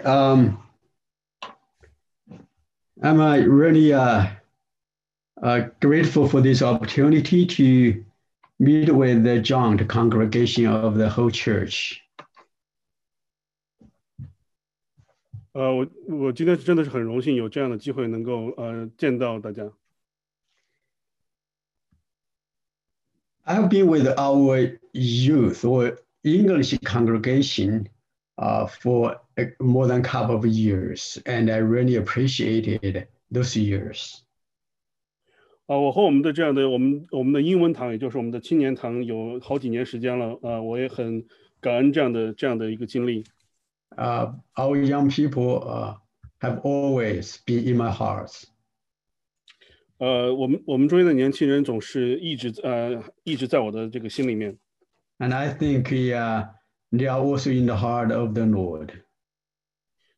right. I'm really grateful for this opportunity to meet with John, the congregation of the whole church. 我今天真的是很荣幸有这样的机会能够见到大家。I've been with our youth or English congregation for more than a couple of years, and I really appreciated those years. 我和我们的这样的我们的英文堂，也就是我们的青年堂，有好几年时间了。我也很感恩这样的一个经历。Our young people have always been in my heart. 我们周围的年轻人总是一直在我的这个心里面。And I think they are also in the heart of the Lord.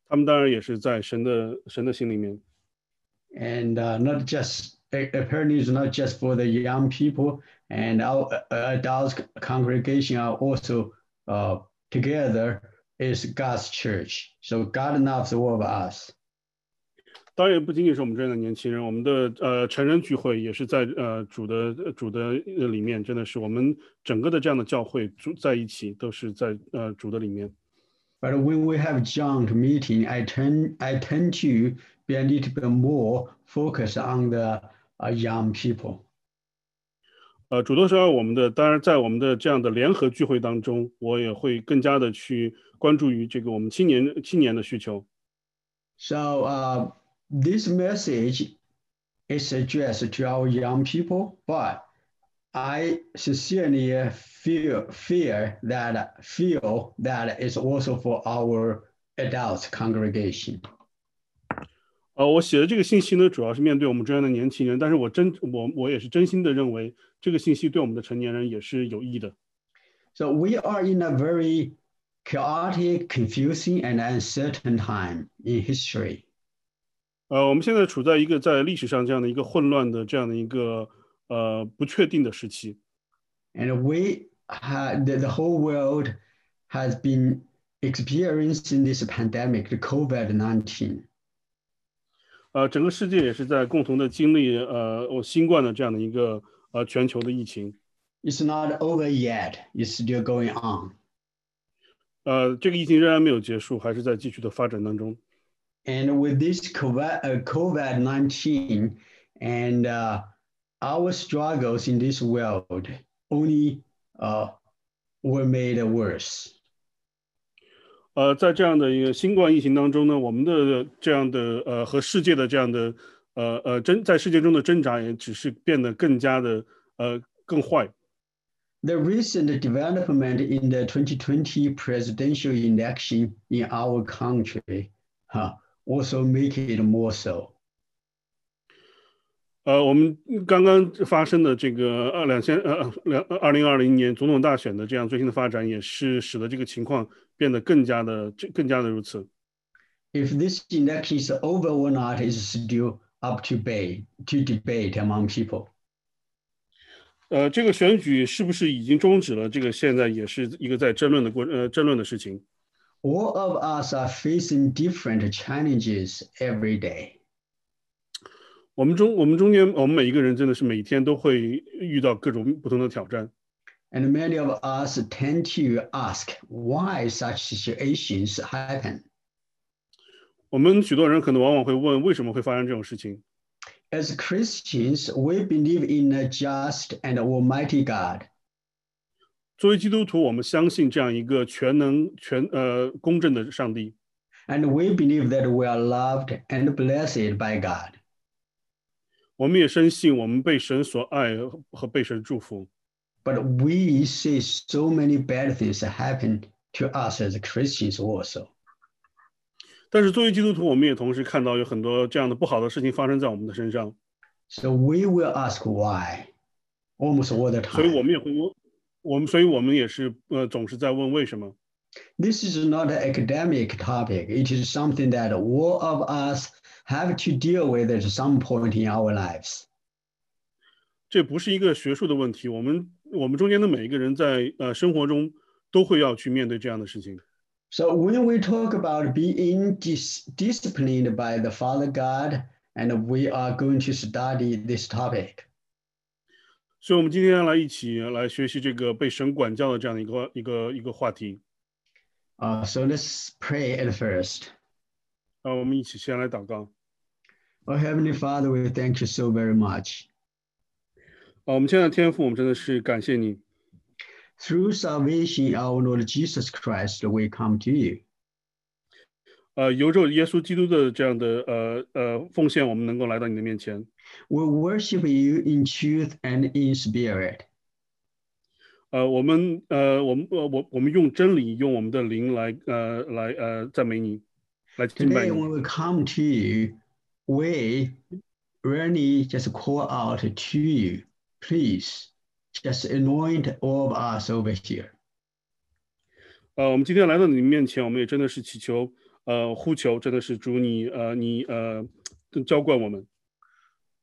他们当然也是在神的心里面。And not just apparently it's not just for the young people, and our adult congregation are also together. Is God's church, so God loves all of us. 当然，不仅仅是我们这样的年轻人，我们的成人聚会也是在主的里面，真的是我们整个的这样的教会在一起，都是在主的里面。But when we have joint meeting, I tend to be a little bit more focused on the young people. 主动说我们的，当然在我们的这样的联合聚会当中，我也会更加的去关注于这个我们青年的需求。So, this message is addressed to our young people, but I sincerely feel that it's also for our adult congregation. 我写的这个信息呢，主要是面对我们这样的年轻人，但是我也是真心的认为，这个信息对我们的成年人也是有益的。So we are in a very chaotic, confusing, and uncertain time in history. 我们现在处在一个在历史上这样的一个混乱的这样的一个不确定的时期。And the whole world has been experiencing this pandemic, the COVID-19. 整个世界也是在共同的经历新冠的这样的一个全球的疫情。It's not over yet. It's still going on. 这个疫情仍然没有结束，还是在继续的发展当中。And with this COVID-19 and our struggles in this world only were made worse. 在这样的一个新冠疫情当中呢，我们的这样的和世界的这样的在世界中的挣扎也只是变得更加的更坏。The recent development in the 2020 presidential election in our country also make it more so. 我们刚刚发生的这个2020年总统大选的这样最新的发展，也是使得这个情况变得更加的如此。If this election is over or not is still up to debate among people. 这个选举是不是已经终止了？这个现在也是一个在争论的事情。All of us are facing different challenges every day. 我们每一个人真的是每天都会遇到各种不同的挑战。And many of us tend to ask why such situations happen. 我们许多人可能往往会问，为什么会发生这种事情？ As Christians, we believe in a just and almighty God. 作为基督徒，我们相信这样一个公正的上帝。And we believe that we are loved and blessed by God. 我们也深信我们被神所爱和被神祝福。But we see so many bad things happen to us as Christians also. 但是作为基督徒，我们也同时看到有很多这样的不好的事情发生在我们的身上。So we will ask why, almost all the time. 所以我们也是总是在问为什么。This is not an academic topic. It is something that all of us have to deal with at some point in our lives. 这不是一个学术的问题，我们中间的每一个人在生活中都会要去面对这样的事情。So when we talk about being disciplined by the Father God, and we are going to study this topic. 所以我们今天来一起来学习这个被神管教的这样的一个话题。So let's pray at first. 我们一起先来祷告。Oh, Heavenly Father, we thank you so very much. 我们亲爱的天父，我们真的是感谢你。Through salvation, our Lord Jesus Christ, we come to you. 由着耶稣基督的这样的奉献，我们能够来到你的面前。We worship you in truth and in spirit. 我们用真理，用我们的灵来赞美你，来敬拜你。Today, when we come to you, we really just call out to you, please. Just anoint all of us over here. 我们今天来到你面前，我们也真的是祈求，呼求，真的是主你，浇灌我们。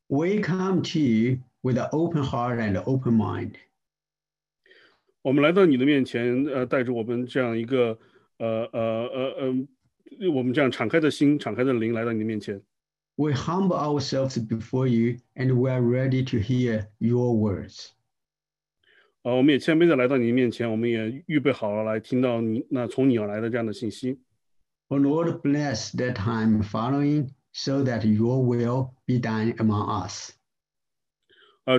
We come to you with an open heart and an open mind. 我们来到你的面前，带着我们这样一个，我们这样敞开的心，敞开的灵来到你的面前。We humble ourselves before you, and we are ready to hear your words. 我们也谦卑地来到你面前，我们也预备好了来听到你那从你而来的这样的信息。O Lord, bless that time following, so that your will be done among us.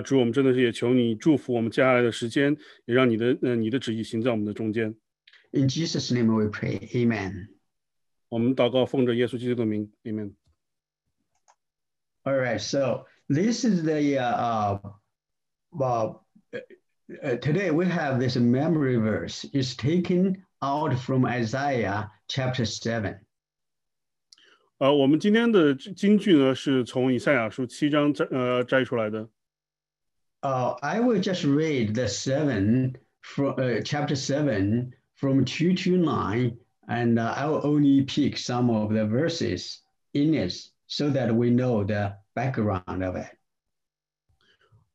主，我们真的是也求你祝福我们接下来的时间，也让你的旨意行在我们的中间。In Jesus' name we pray, Amen. 我们祷告，奉着耶稣基督的名 ，Amen. All right, so this is the today we have this memory verse. It's taken out from Isaiah chapter 7. 我们今天的经句呢，是从以赛亚书7章摘出来的。I will just read the chapter 7 from 2 to 9, and I will only pick some of the verses in it so that we know the background of it.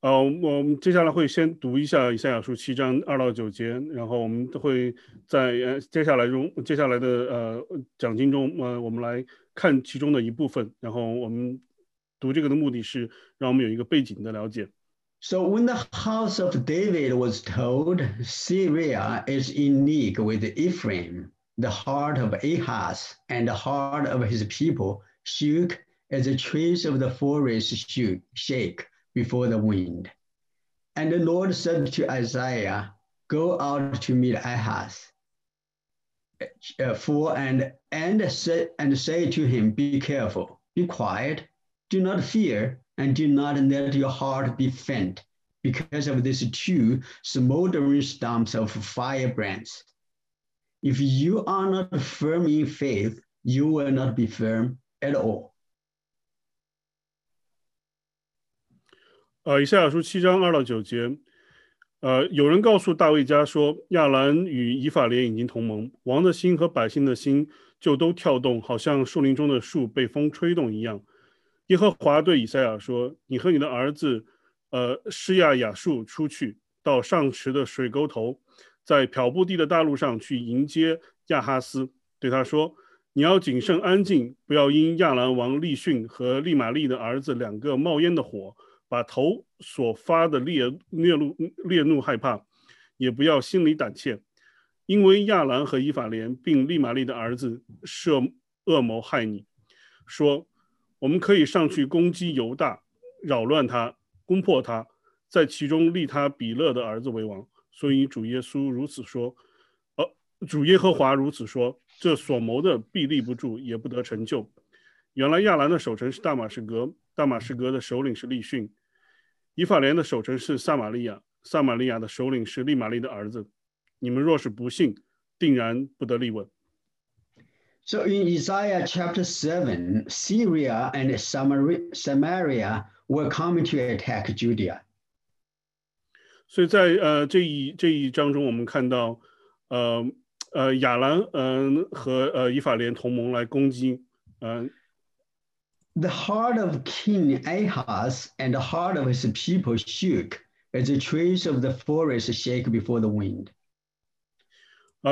我们接下来会先读一下以赛亚书7章2到9节，然后我们会在接下来的讲经中，我们来看其中的一部分。然后我们读这个的目的是让我们有一个背景的了解。So when the house of David was told Syria is in league with Ephraim, the heart of Ahaz and the heart of his people shook as the trees of the forest shake. Before the wind. And the Lord said to Isaiah, go out to meet Ahaz, and say to him, be careful, be quiet, do not fear, and do not let your heart be faint, because of these two smoldering stumps of firebrands. If you are not firm in faith, you will not be firm at all. 以赛亚书7章2到9节，有人告诉大卫家说，亚兰与以法莲已经同盟，王的心和百姓的心就都跳动，好像树林中的树被风吹动一样。耶和华对以赛亚说：“你和你的儿子，施亚雅述出去，到上池的水沟头，在漂布地的大路上去迎接亚哈斯，对他说：你要谨慎安静，不要因亚兰王利逊和利玛利的儿子2个冒烟的火。”把头所发的烈怒害怕，也不要心里胆怯，因为亚兰和以法莲并利玛利的儿子设恶谋害你，说我们可以上去攻击犹大，扰乱他，攻破他，在其中立他比勒的儿子为王。所以主耶和华如此说，这所谋的必立不住，也不得成就。原来亚兰的首城是大马士革，大马士革的首领是利逊。以法莲的首城是撒玛利亚，撒玛利亚的首领是利玛利的儿子。你们若是不信，定然不得立稳。So in Isaiah chapter 7, Syria and Samaria were coming to attack Judah. 所以在这一章中，我们看到亚兰和以法莲同盟来攻击The heart of King Ahaz and the heart of his people shook as the trees of the forest shake before the wind.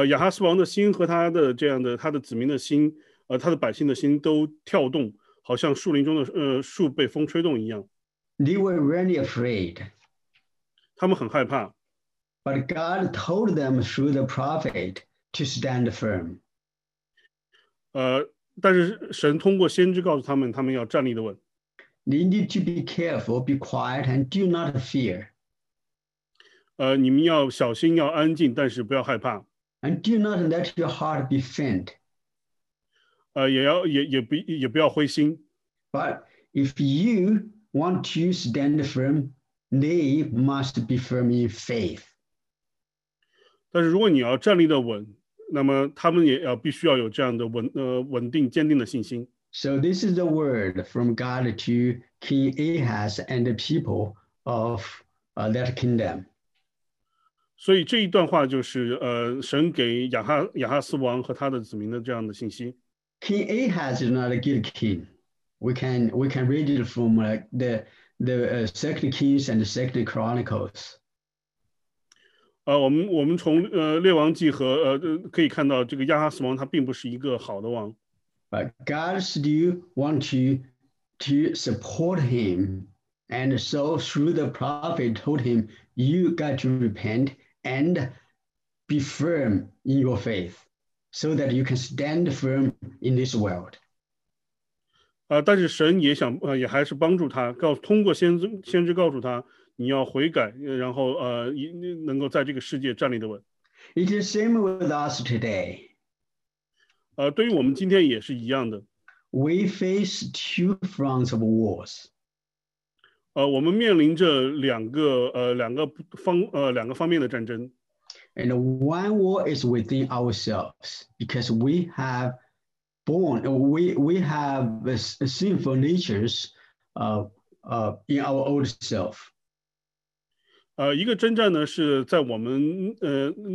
亚哈斯王的心和他的这样的他的子民的心，他的百姓的心都跳动，好像树林中的树被风吹动一样。They were really afraid. 他们很害怕。But God told them through the prophet to stand firm. 但是神通过先知告诉他们，他们要站立的稳。They need to be careful, be quiet, and do not fear. 你们要小心，要安静，但是不要害怕。And do not let your heart be faint. 也不要灰心。But if you want to stand firm, they must be firm in faith. 但是如果你要站立的稳，那么他们也必须要有这样的稳定坚定的信心。So this is the word from God to King Ahaz and the people of that kingdom. 所以这一段话就是神给亚哈斯王和他的子民的这样的信息。King Ahaz is not a good king. We can read it from the Second Kings and the Second Chronicles. 我们从列王记和可以看到这个亚哈斯王他并不是一个好的王。But God still wants you to support him. And so through the prophet told him, you got to repent and be firm in your faith so that you can stand firm in this world. 但是神也想也还是帮助他通过先知告诉他你要悔改然后能够在这个世界站立得稳。It is the same with us today. 对于我们今天也是一样的。We face two fronts of wars. 我们面临着两个方面的战争。And one war is within ourselves because we have we have sinful natures in our old self. 一个征战呢是在我们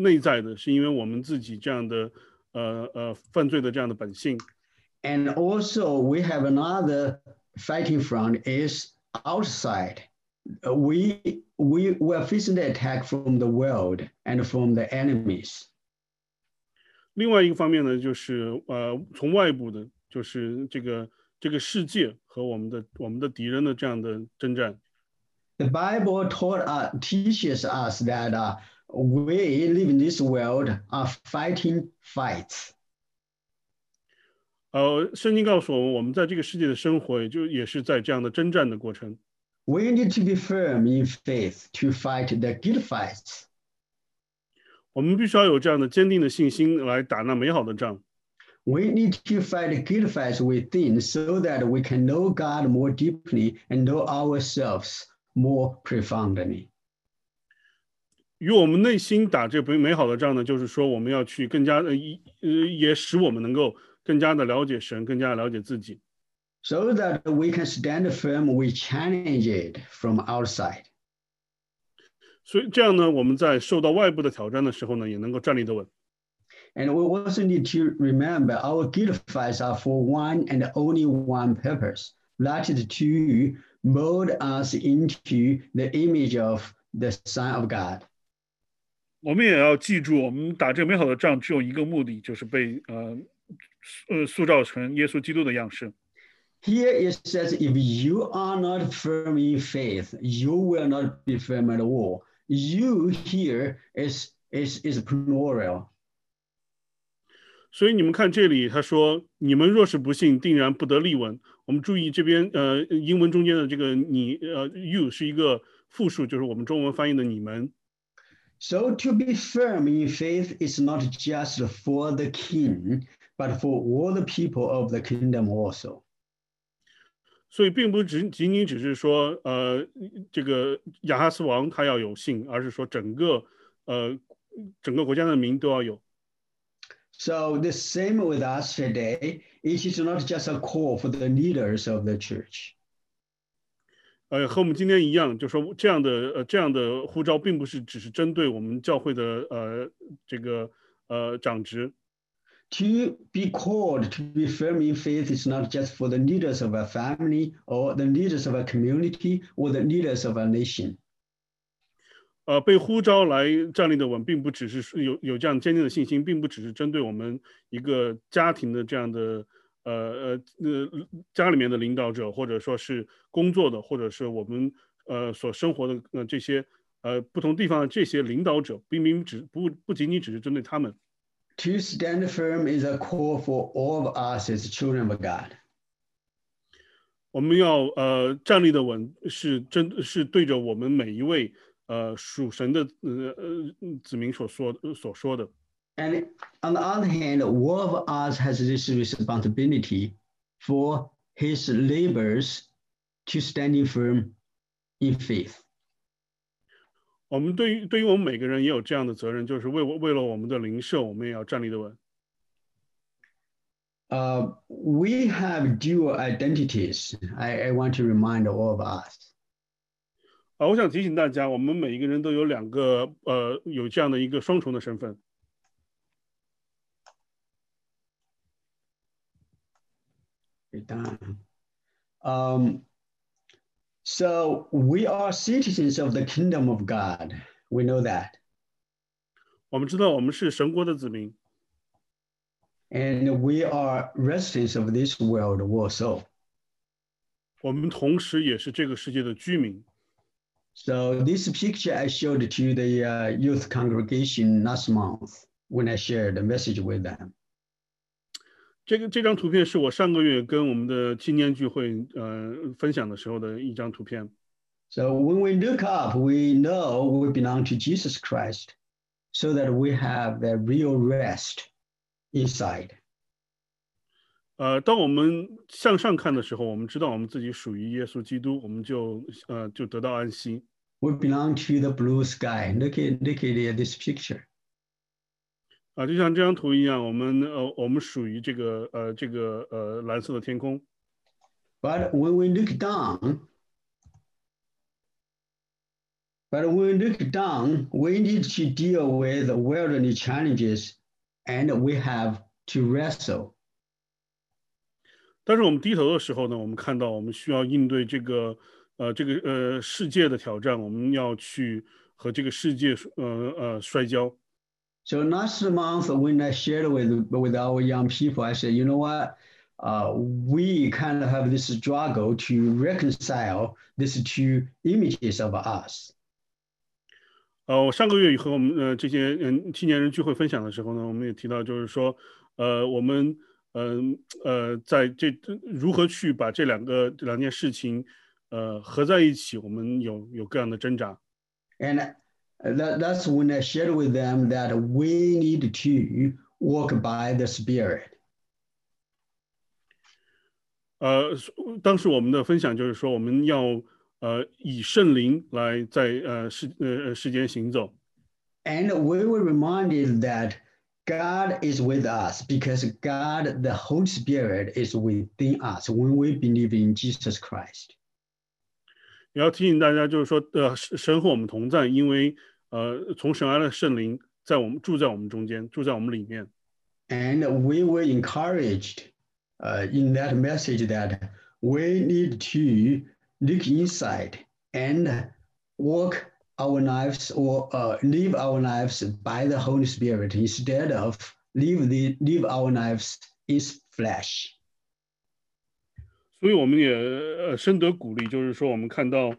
内在的，是因为我们自己这样的。犯罪的这样的本性。And also we have another fighting front is outside. We are facing the attack from the world and from the enemies. 另外一个方面呢，就是从外部的，就是这个世界和我们的敌人的这样的征战。The Bible teaches us that. We live in this world are fighting fights. 圣经告诉我们，我们在这个世界的生活，也是在这样的征战的过程。We need to be firm in faith to fight the good fights. 我们必须要有这样的坚定的信心来打那美好的仗。We need to fight good fights within, so that we can know God more deeply and know ourselves more profoundly. 与我们内心打这美好的仗呢，就是说我们要去更加也使我们能够更加的了解神，更加了解自己。So that we can stand firm, we challenge it from outside. 所以这样呢，我们在受到外部的挑战的时候呢，也能够站立得稳。And we also need to remember our good fights are for one and only one purpose, that is to mold us into the image of the Son of God. 我们也要记住，我们打这美好的仗只有一个目的，就是被塑造成耶稣基督的样式。Here it says, if you are not firm in faith, you will not be firm at all. You here is plural. 所以你们看这里，他说：“你们若是不信，定然不得立稳。”我们注意这边英文中间的这个你you 是一个复数，就是我们中文翻译的你们。So to be firm in faith is not just for the king, but for all the people of the kingdom also. 所以并不仅仅是说这个亚哈斯王他要有信，而是说整个国家的民都要有。So the same with us today, it is not just a call for the leaders of the church. 和我们今天一样，就说这样的呼召，并不是只是针对我们教会的长职。To be called to be firm in faith is not just for the leaders of a family or the leaders of a community or the leaders of a nation. 被呼召来站立的我们并不只是有这样坚定的信心，并不只是针对我们一个家庭的这样的家里面的领导者，或者说是工作的，或者是我们所生活的这些不同地方的这些领导者，不仅仅只是针对他们。To stand firm is a call for all of us as children of God. 我们要站立的稳是对着我们每一位属神的子民所说的。And on the other hand, one of us has this responsibility for his labors to standing firm in faith. 我们对于我们每个人也有这样的责任，就是为了我们的灵舍，我们也要站立的稳。We have dual identities. I want to remind all of us. 我想提醒大家，我们每一个人都有两个有这样的一个双重的身份。So we are citizens of the kingdom of God. We know that. 我们知道我们是神国的子民。And we are residents of this world also. 我们同时也是这个世界的居民。So this picture I showed to the youth congregation last month when I shared the message with them. 这张图片是我上个月跟我们的青年聚会分享的时候的一张图片。So when we look up, we know we belong to Jesus Christ, so that we have the real rest inside. 当我们向上看的时候，我们知道我们自己属于耶稣基督，我们就得到安息。We belong to the blue sky. Look at this picture. 就像这张图一样，我们属于这个蓝色的天空。But when we look down, we need to deal with worldly challenges, and we have to wrestle. 但是我们低头的时候呢，我们看到我们需要应对这个世界的挑战，我们要去和这个世界摔跤。So last month when I shared with our young people, I said, you know what, we kind of have this struggle to reconcile these two images of us. 我上个月和我们这些青年人聚会分享的时候呢，我们也提到就是说，我们在如何去把这两件事情合在一起，我们有各样的挣扎。And that's when I shared with them that we need to walk by the Spirit. 当时我们的分享就是说，我们要以圣灵来在世间行走。And we were reminded that God is with us because God, the Holy Spirit, is within us when we believe in Jesus Christ. 也要提醒大家，就是说，神和我们同在，因为从神而来的圣灵在我们住在我们中间，住在我们里面。And we were encouraged in that message that we need to look inside and walk our lives or live our lives by the Holy Spirit instead of live our lives in flesh. 所以我们也深得鼓励，就是说我们看到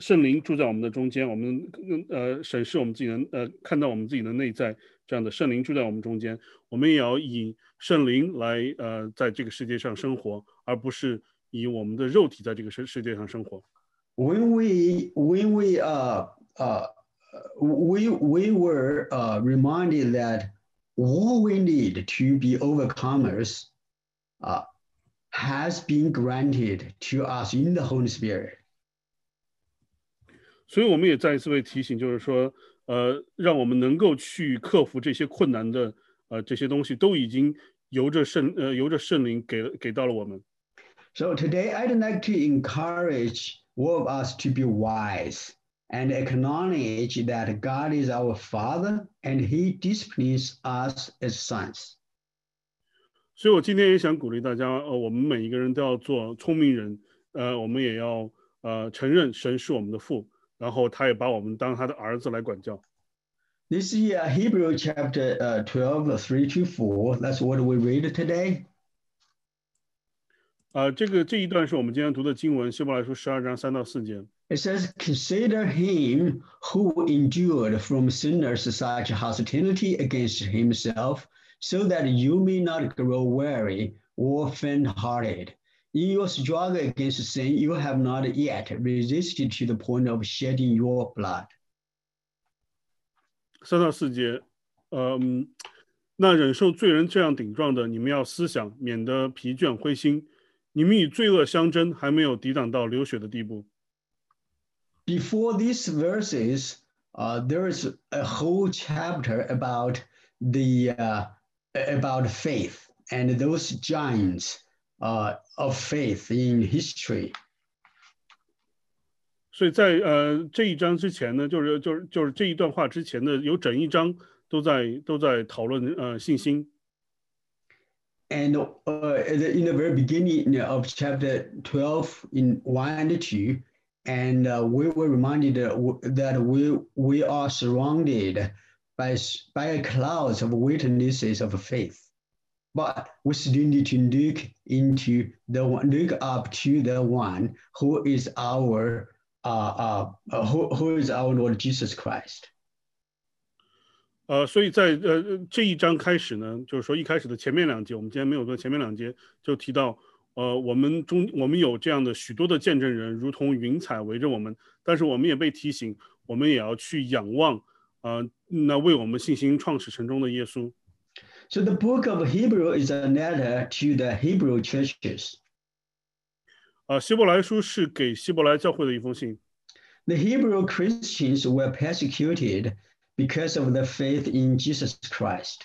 圣灵住在我们的中间，我们审视我们自己的看到我们自己的内在，这样的圣灵住在我们中间，我们也要以圣灵来在这个世界上生活，而不是以我们的肉体在这个世界上生活。When we were reminded that all we need to be overcomers has been granted to us in the Holy Spirit. 所以我们也再一次被提醒，就是说，让我们能够去克服这些困难的这些东西，都已经由着圣灵给到了我们。So today I'd like to encourage all of us to be wise and acknowledge that God is our Father and He disciplines us as sons. 所以我今天也想鼓励大家，我们每一个人都要做聪明人，我们也要承认神是我们的父，然后他也把我们当他的儿子来管教。This is Hebrew chapter 12:3-4. That's what we read today. 这一段是我们今天读的经文，希伯来书12章3到4节。It says, "Consider him who endured from sinners such hostility against himself, so that you may not grow weary or faint-hearted. In your struggle against sin, you have not yet resisted to the point of shedding your blood." 3到4节，那忍受罪人这样顶撞的，你们要思想，免得疲倦灰心。 你们与罪恶相争，还没有抵挡到流血的地步。Before these verses, there is a whole chapter about the about faith and those giants of faith in history. 所以在这一章之前呢，就是这一段话之前的，有整一章都在讨论信心。 And in the very beginning of chapter 12 in 1 and 2, and we were reminded that we are surrounded by a cloud of witnesses of faith, but we still need to look up to the one who is our who is our Lord Jesus Christ. 所以在这一章开始呢，就是说一开始的前面两节，我们今天没有读前面两节，就提到，我们有这样的许多的见证人，如同云彩围着我们，但是我们也被提醒，我们也要去仰望，那为我们信心创始成终的耶稣。So the book of Hebrew is a letter to the Hebrew churches. 希伯来书是给希伯来教会的一封信。The Hebrew Christians were persecuted because of the faith in Jesus Christ.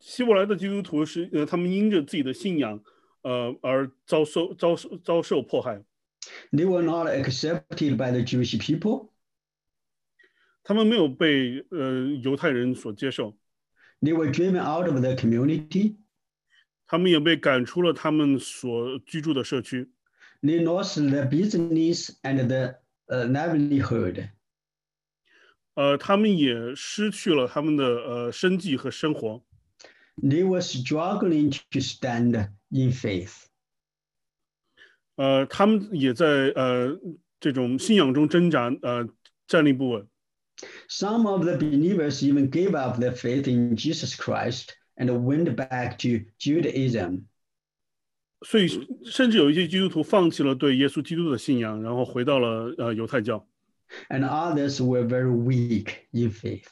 希伯来的基督徒是他们因着自己的信仰而遭受迫害。They were not accepted by the Jewish people. 他们没有被犹太人所接受。They were driven out of the community. 他们也被赶出了他们所居住的社区。They lost their business and their livelihood. 他们也失去了他们的生计和生活。They were struggling to stand in faith. 他们也在这种信仰中挣扎，站立不稳。Some of the believers even gave up their faith in Jesus Christ and went back to Judaism. 所以，甚至有一些基督徒放弃了对耶稣基督的信仰，然后回到了犹太教。 And others were very weak in faith.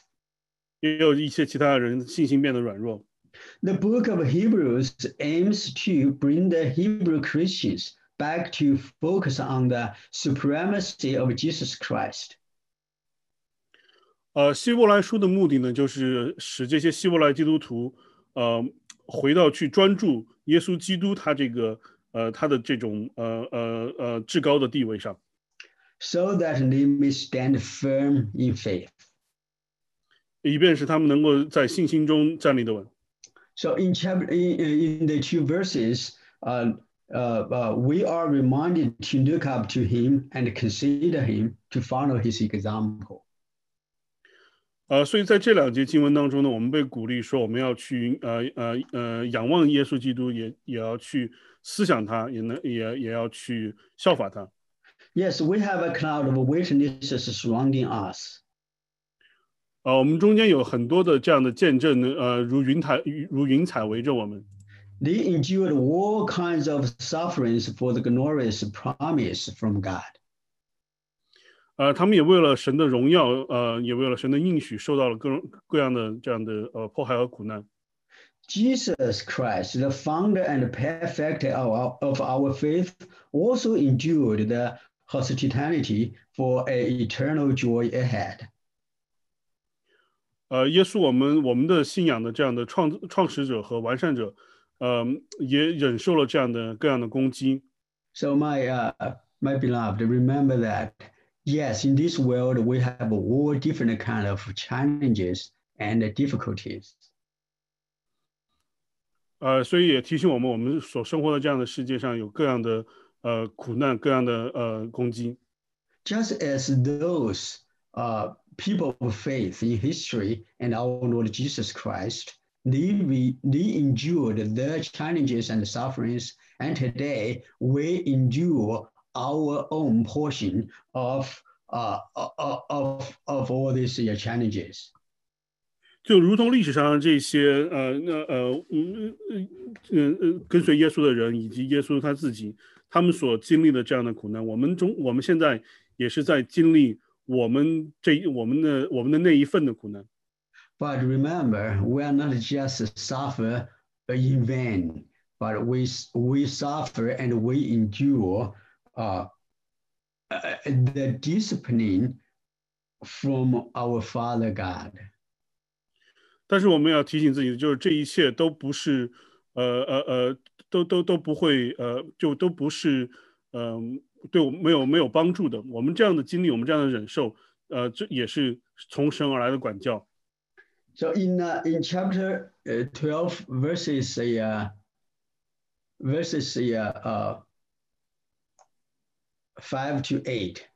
The book of Hebrews aims to bring the Hebrew Christians back to focus on the supremacy of Jesus Christ. 希伯来书的目的呢，就是使这些希伯来基督徒，回到去专注耶稣基督他的这种至高的地位上。 So that they may stand firm in faith. 以便使他们能够在信心中站立得稳。So in the two verses, we are reminded to look up to him and consider him to follow his example. 所以在这两节经文当中呢，我们被鼓励说，我们要去仰望耶稣基督，也要去思想他，也要去效法他。 Yes, we have a cloud of witnesses surrounding us. 我们中间有很多的这样的见证，如云彩围着我们。They endured all kinds of sufferings for the glorious promise from God. 他们也为了神的荣耀，也为了神的应许，受到了各样的这样的迫害和苦难。Jesus Christ, the founder and perfecter of our faith, also endured the hospitality for an eternal joy ahead. 耶稣，我们的信仰的这样的创始者和完善者，也忍受了这样的各样的攻击。So my beloved, remember that yes, in this world we have all different kind of challenges and difficulties. 所以也提醒我们，我们所生活的这样的世界上有各样的苦难，各样的攻击。just as those people of faith in history and our Lord Jesus Christ, they endured their challenges and sufferings, and today we endure our own portion of all these challenges. 就如同历史上这些跟随耶稣的人以及耶稣他自己，他们所经历的这样的苦难，我们现在也是在经历我们的那一份的苦难。But remember, we are not just suffer in vain, but we suffer and we endure the discipline from our Father God. 但是我们要提醒自己，就是这一切都不是，都不会，就都不是，对我们没有帮助的。我们这样的经历，我们这样的忍受，这也是从神而来的管教。So in chapter 12 verses 5 to 8,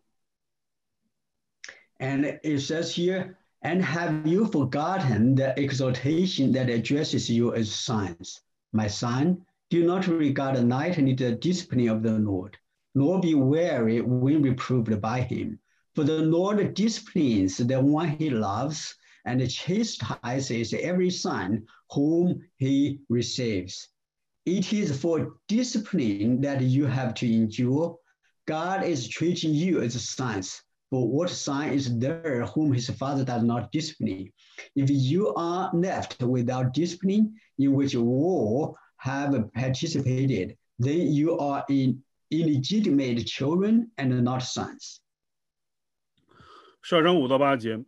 and it says here. And have you forgotten the exhortation that addresses you as sons? My son, do not regard lightly the discipline of the Lord, nor be weary when reproved by him. For the Lord disciplines the one he loves, and chastises every son whom he receives. It is for discipline that you have to endure. God is treating you as sons. For what son is there whom his father does not discipline? If you are left without discipline, in which you all have participated, then you are illegitimate children and not sons. 12章5到8节，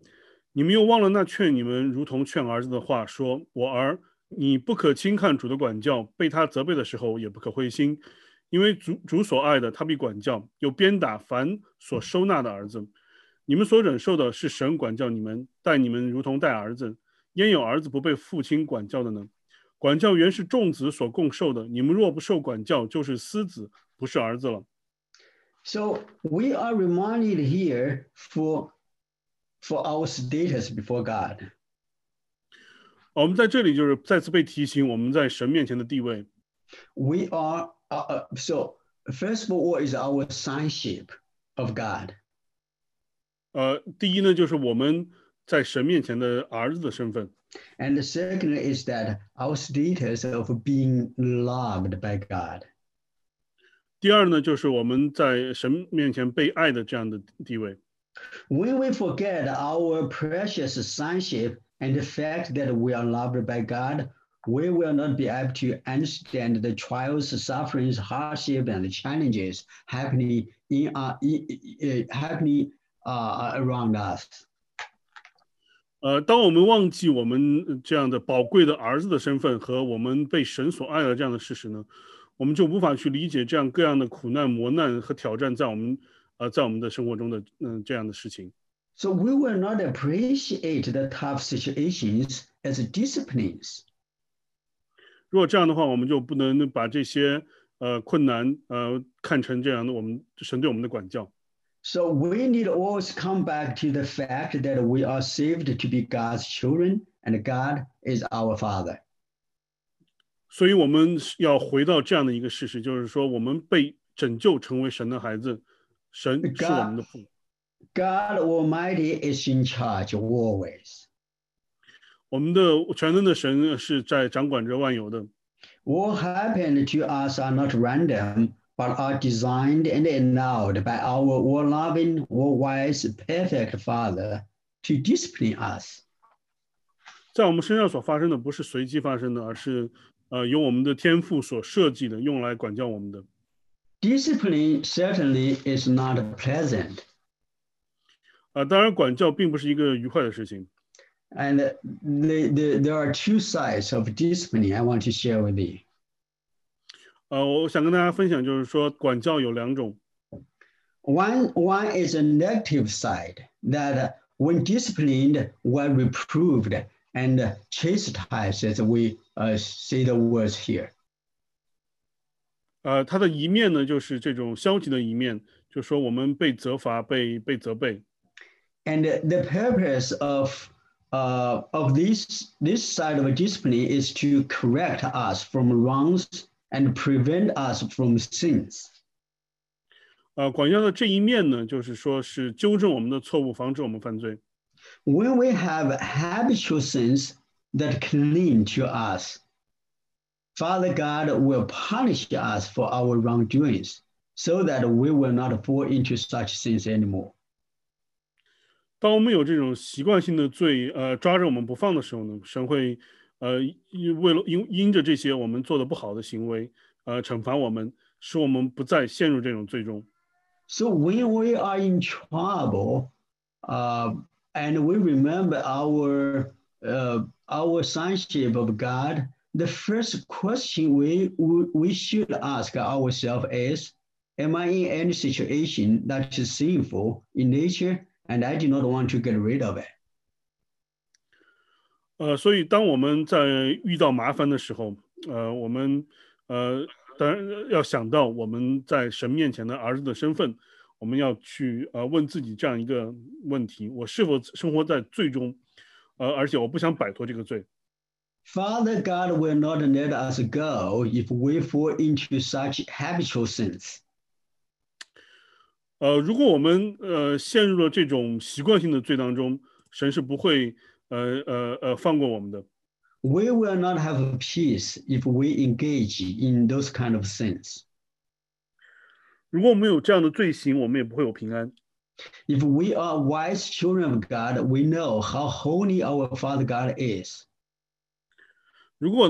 你们又忘了那劝你们如同劝儿子的话，说：“我儿，你不可轻看主的管教，被他责备的时候也不可灰心。”因为主所爱的，他必管教，又鞭打凡所收纳的儿子。你们所忍受的是神管教你们，待你们如同待儿子。焉有儿子不被父亲管教的呢？管教原是众子所共受的。你们若不受管教，就是私子，不是儿子了。So we are reminded here for our status before God. 我们在这里就是再次被提醒我们在神面前的地位。We are. So first of all is our sonship of God. 第一呢，就是我们在神面前的儿子的身份。And the second is that our status of being loved by God. 第二呢，就是我们在神面前被爱的这样的地位。When we forget our precious sonship and the fact that we are loved by God, we will not be able to understand the trials, sufferings, hardship, and the challenges happening around us. 当我们忘记我们这样的宝贵的儿子的身份和我们被神所爱的这样的事实呢，我们就无法去理解这样各样的苦难、磨难和挑战在我们的生活中的这样的事情。So we will not appreciate the tough situations as disciplines. 如果这样的话，我们就不能把这些困难看成这样的我们神对我们的管教。So we need always come back to the fact that we are saved to be God's children, and God is our Father. 所以我们要回到这样的一个事实，就是说我们被拯救成为神的孩子，神是我们的父。God Almighty is in charge always. 我们的全能的神是在掌管着万有的。What happened to us are not random, but are designed and allowed by our all-loving, all-wise, perfect Father to discipline us. 在我们身上所发生的不是随机发生的，而是由我们的天父所设计的，用来管教我们的。Discipline certainly is not pleasant. 当然，管教并不是一个愉快的事情。And there are two sides of discipline I want to share with you. 我想跟大家分享，就是说管教有两种。One is a negative side that when disciplined, when reproved and chastised, as we say the words here. 它的一面呢就是这种消极的一面，就是说我们被责罚，被责备。And the purpose of this side of discipline is to correct us from wrongs and prevent us from sins. 管教的这一面呢，就是说是纠正我们的错误，防止我们犯罪。When we have habitual sins that cling to us, Father God will punish us for our wrongdoings so that we will not fall into such sins anymore. 当我们有这种习惯性的罪，抓着我们不放的时候呢，神会，因着这些我们做的不好的行为，惩罚我们，使我们不再陷入这种罪中。So when we are in trouble, and we remember our sonship of God, the first question we should ask ourselves is, am I in any situation that is sinful in nature, and I do not want to get rid of it? 所以当我们在遇到麻烦的时候，我们当然要想到我们在神面前的儿子的身份，我们要去问自己这样一个问题：我是否生活在罪中？而且我不想摆脱这个罪。Father God will not let us go if we fall into such habitual sins. 如果我们陷入了这种习惯性的罪当中，神是不会放过我们的。We will not have peace if we engage in those kind of sins. 如果我们有这样的罪行，我们也不会有平安。If we are wise children of God, we know how holy our Father God is. 如果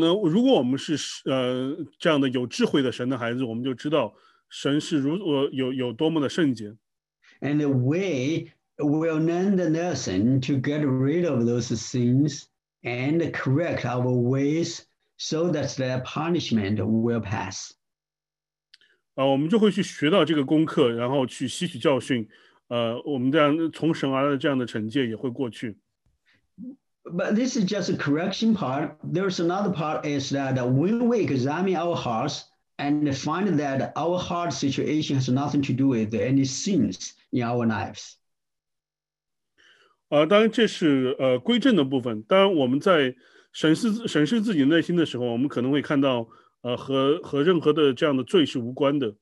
我们是这样的有智慧的神的孩子，我们就知道神是有多么的圣洁。And we will learn the lesson to get rid of those sins and correct our ways so that their punishment will pass. 我们就会去学到这个功课，然后去吸取教训。我们这样从神而来的这样的惩戒也会过去。But this is just a correction part. There's another part is that when we examine our hearts and find that our heart situation has nothing to do with any sins in our lives. 当然这是归正的部分。当然我们在审视自己内心的时候，我们可能会看到。和任何的这样的罪是无关的。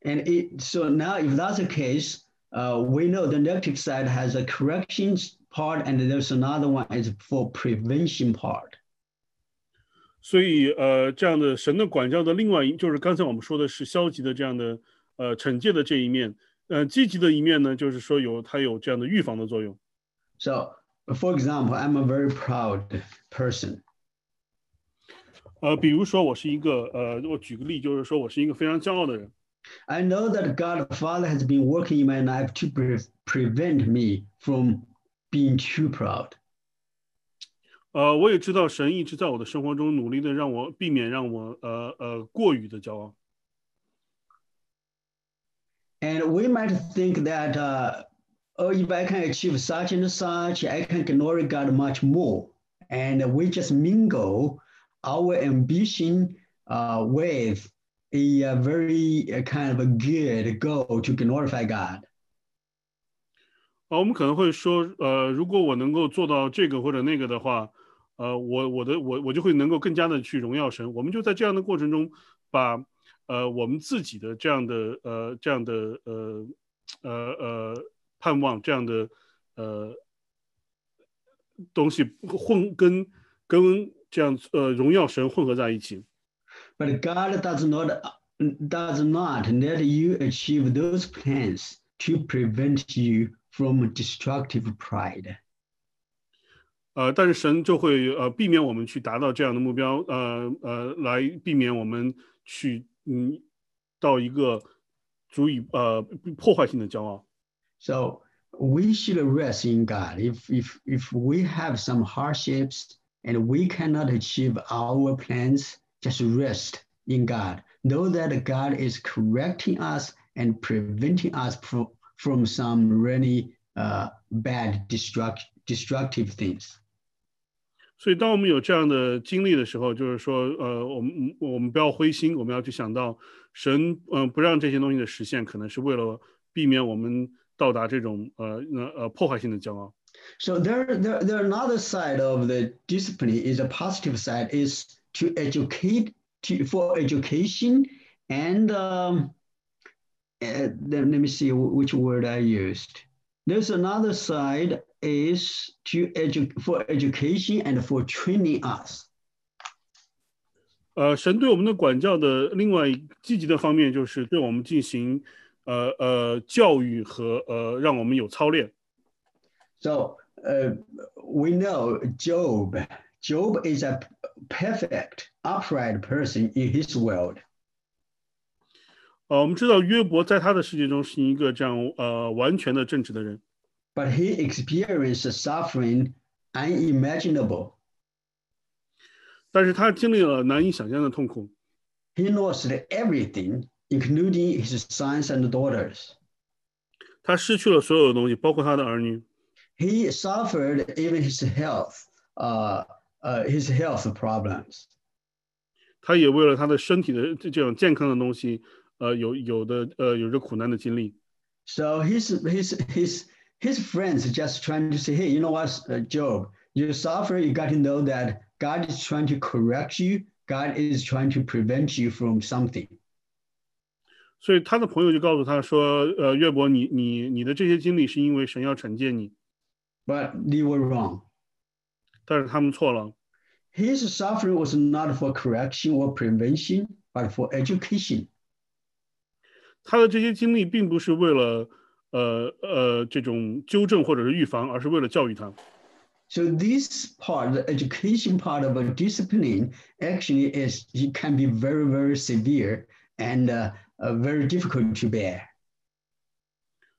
And so now, if that's the case, we know the negative side has a correction part, and there's another one is for prevention part. 所以这样的神的管教的另外一就是刚才我们说的是消极的这样的惩戒的这一面，积极的一面呢，就是说它有这样的预防的作用。So, for example, I'm a very proud person. 比如说我是一个我举个例，就是说我是一个非常骄傲的人。I know that God Father has been working in my life to prevent me from being too proud. 我也知道神一直在我的生活中努力的让我避免让我过于的骄傲。And we might think that if I can achieve such and such, I can glory God much more, and we just mingle our ambition with a very kind of a good goal to glorify God. 我们可能会说，如果我能够做到这个或者那个的话，我就会能够更加的去荣耀神。我们就在这样的过程中，把我们自己的这样的盼望，这样的东西混跟这样荣耀神混合在一起。But God does not let you achieve those plans to prevent you from destructive pride. 但是神就会避免我们去达到这样的目标，来避免我们去到一个足以破坏性的骄傲。So we should rest in God. If we have some hardships and we cannot achieve our plans, just rest in God. Know that God is correcting us and preventing us from some really bad, destructive things. 所以当我们有这样的经历的时候，就是说我们不要灰心，我们要去想到神不让这些东西的实现，可能是为了避免我们到达这种破坏性的骄傲。So there another side of the discipline is a positive side is to educate for education and let me see which word I used. There's another side is to for education and for training us. 神对我们的管教的另外积极的方面就是对我们进行教育和让我们有操练。So we know Job is a perfect, upright person in his world. 我们知道约伯在他的世界中是一个这样完全的正直的人。But he experienced suffering unimaginable. 但是他经历了难以想象的痛苦。He lost everything, including his sons and daughters. 他失去了所有的东西，包括他的儿女。He suffered even his health problems. 他也为了他的身体的这种健康的东西，有着苦难的经历。So his friends just trying to say, hey, you know what, Job, you suffer, you got to know that God is trying to correct you. God is trying to prevent you from something. 所以他的朋友就告诉他说，约伯，你的这些经历是因为神要惩戒你。But they were wrong. 但是他们错了。His suffering was not for correction or prevention, but for education. 他的这些经历并不是为了这种纠正或者是预防，而是为了教育他。So this part, the education part of a discipline, actually is it can be very, very severe and very difficult to bear.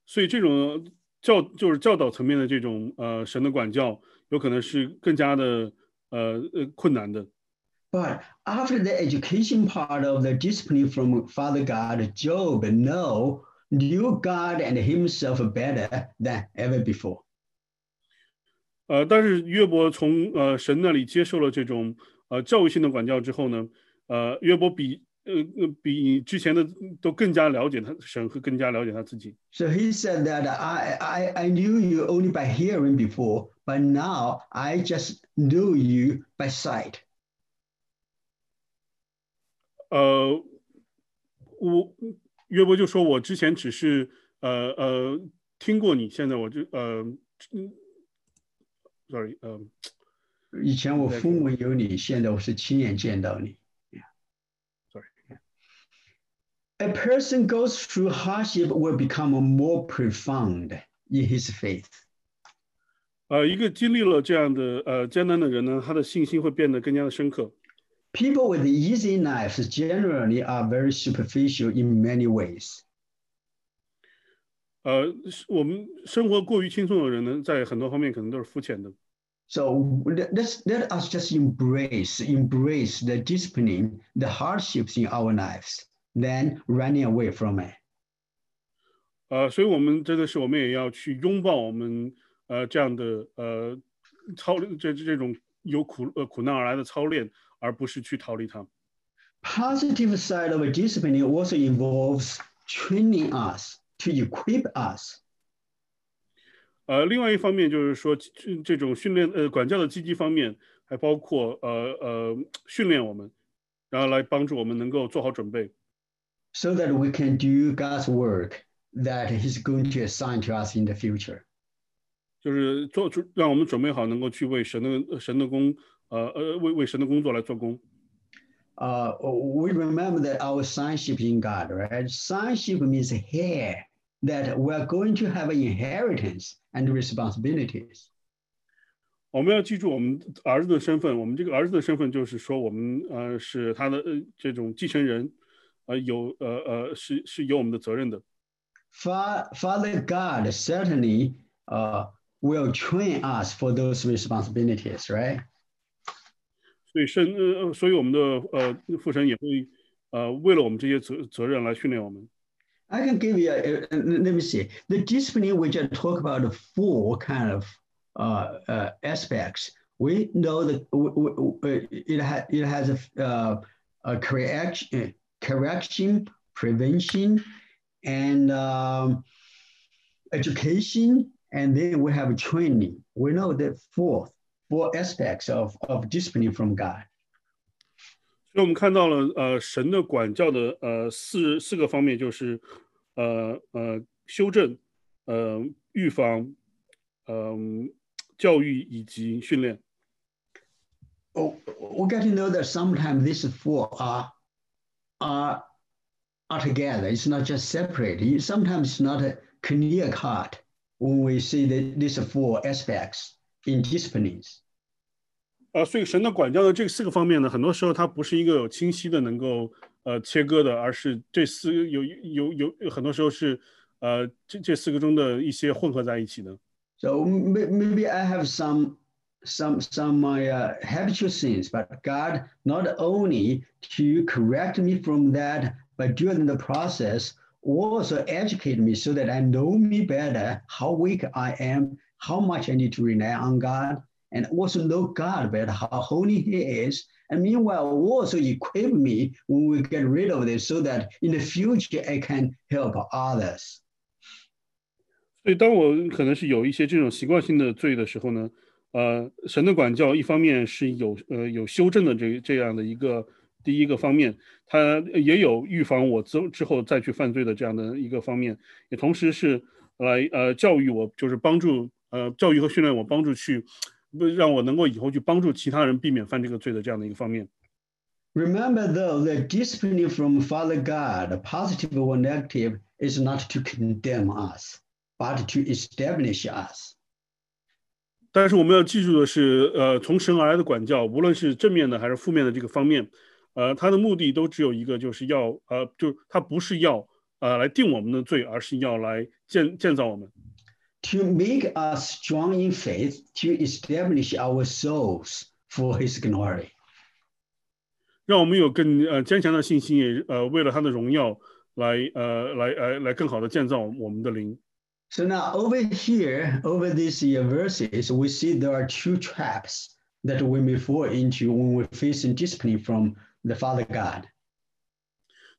所以这种就是教导层面的这种神的管教，有可能是更加的困难的。But after the education part of the discipline from Father God, Job knew God and himself better than ever before. 但是约伯从神那里接受了这种教育性的管教之后呢，约伯比之前的都更加了解他神和更加了解他自己。So he said that I knew you only by hearing before, but now I just knew you by sight. 约伯就说我之前只是听过你，现在我就sorry，以前我风闻有你，现在我是亲眼见到你。Yeah. Sorry. A person goes through hardship will become more profound in his faith. 一个经历了这样的艰难的人呢，他的信心会变得更加的深刻。People with easy lives generally are very superficial in many ways. 我们生活过于轻松的人呢，在很多方面可能都是肤浅的。So let us just embrace the discipline, the hardships in our lives, then running away from it. 所以我们真的是我们也要去拥抱我们这样的这种由苦难而来的操练。而不是去逃离它。Positive side of discipline also involves training us to equip us. 另外一方面就是说，这种训练管教的积极方面，还包括训练我们，然后来帮助我们能够做好准备。So that we can do God's work that He's going to assign to us in the future. 就是让我们准备好，能够去为神的工。为神的工作来做工。We remember that our sonship in God, right? Sonship means heir, that we are going to have an inheritance and responsibilities. 我们要记住我们儿子的身份，我们这个儿子的身份就是说，我们是他的这种继承人，是有我们的责任的。Father God certainly will train us for those responsibilities, right? 所以我们的父神也会为了我们这些责任来训练我们。I can give you let me see the discipline we just talk about the four kind of aspects we know that it has a correction, prevention, and education, and then we have training. We know that four aspects of discipline from God. 所以我们看到了神的管教的四个方面，就是修正、预防、教育以及训练。Oh, we got to know that sometimes these four are together. It's not just separate. Sometimes it's not a clear cut when we see these four aspects in disciplines. 所以神的管教的这四个方面呢，很多时候它不是一个有清晰的能够切割的，而是这四有很多时候是这四个中的一些混合在一起的。So maybe I have some habitual sins, but God not only to correct me from that, but during the process also educate me so that I know me better, how weak I am, how much I need to rely on God. And also know God better, how holy He is. And meanwhile, also equip me when we get rid of this, so that in the future I can help others. 所以，当我可能是有一些这种习惯性的罪的时候呢，神的管教一方面是有修正的这样的一个第一个方面，它也有预防我之后再去犯罪的这样的一个方面，也同时是来教育我，就是帮助教育和训练我，帮助去。让我能够以后去帮助其他人避免犯这个罪的这样的一个方面。Remember, though, that discipline from Father God, positive or negative, is not to condemn us, but to establish us. 但是我们要记住的是，从神而来的管教，无论是正面的还是负面的这个方面，它的目的都只有一个，就是要就它不是要来定我们的罪，而是要来建造我们。To make us strong in faith, to establish our souls for His glory. 让我们有更坚强的信心，也为了他的荣耀来更好的建造我们的灵。So now over here, over these verses, we see there are two traps that we may fall into when we face discipline from the Father God.